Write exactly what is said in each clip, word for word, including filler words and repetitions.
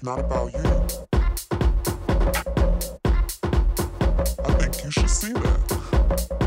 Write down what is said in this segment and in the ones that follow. it's not about you. I think you should see that. Uh-huh.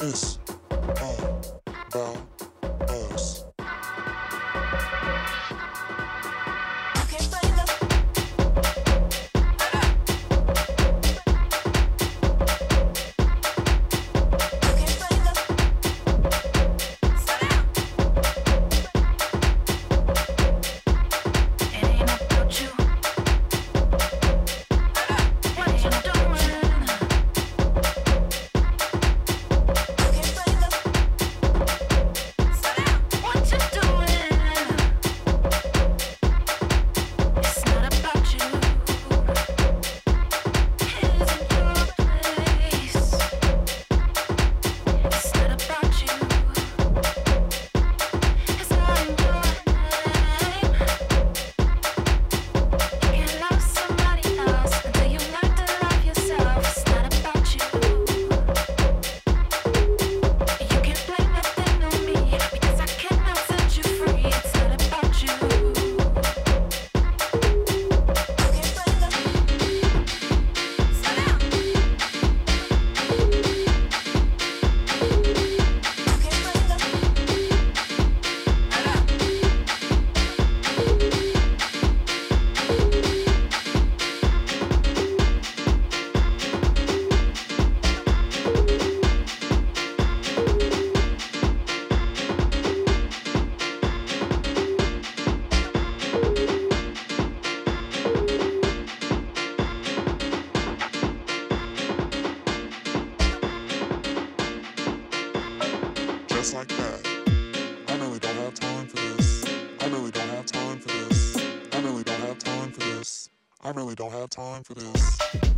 It's all about us. Just like that. I know we don't have time for this. I know we don't have time for this. I know we don't have time for this. I really don't have time for this.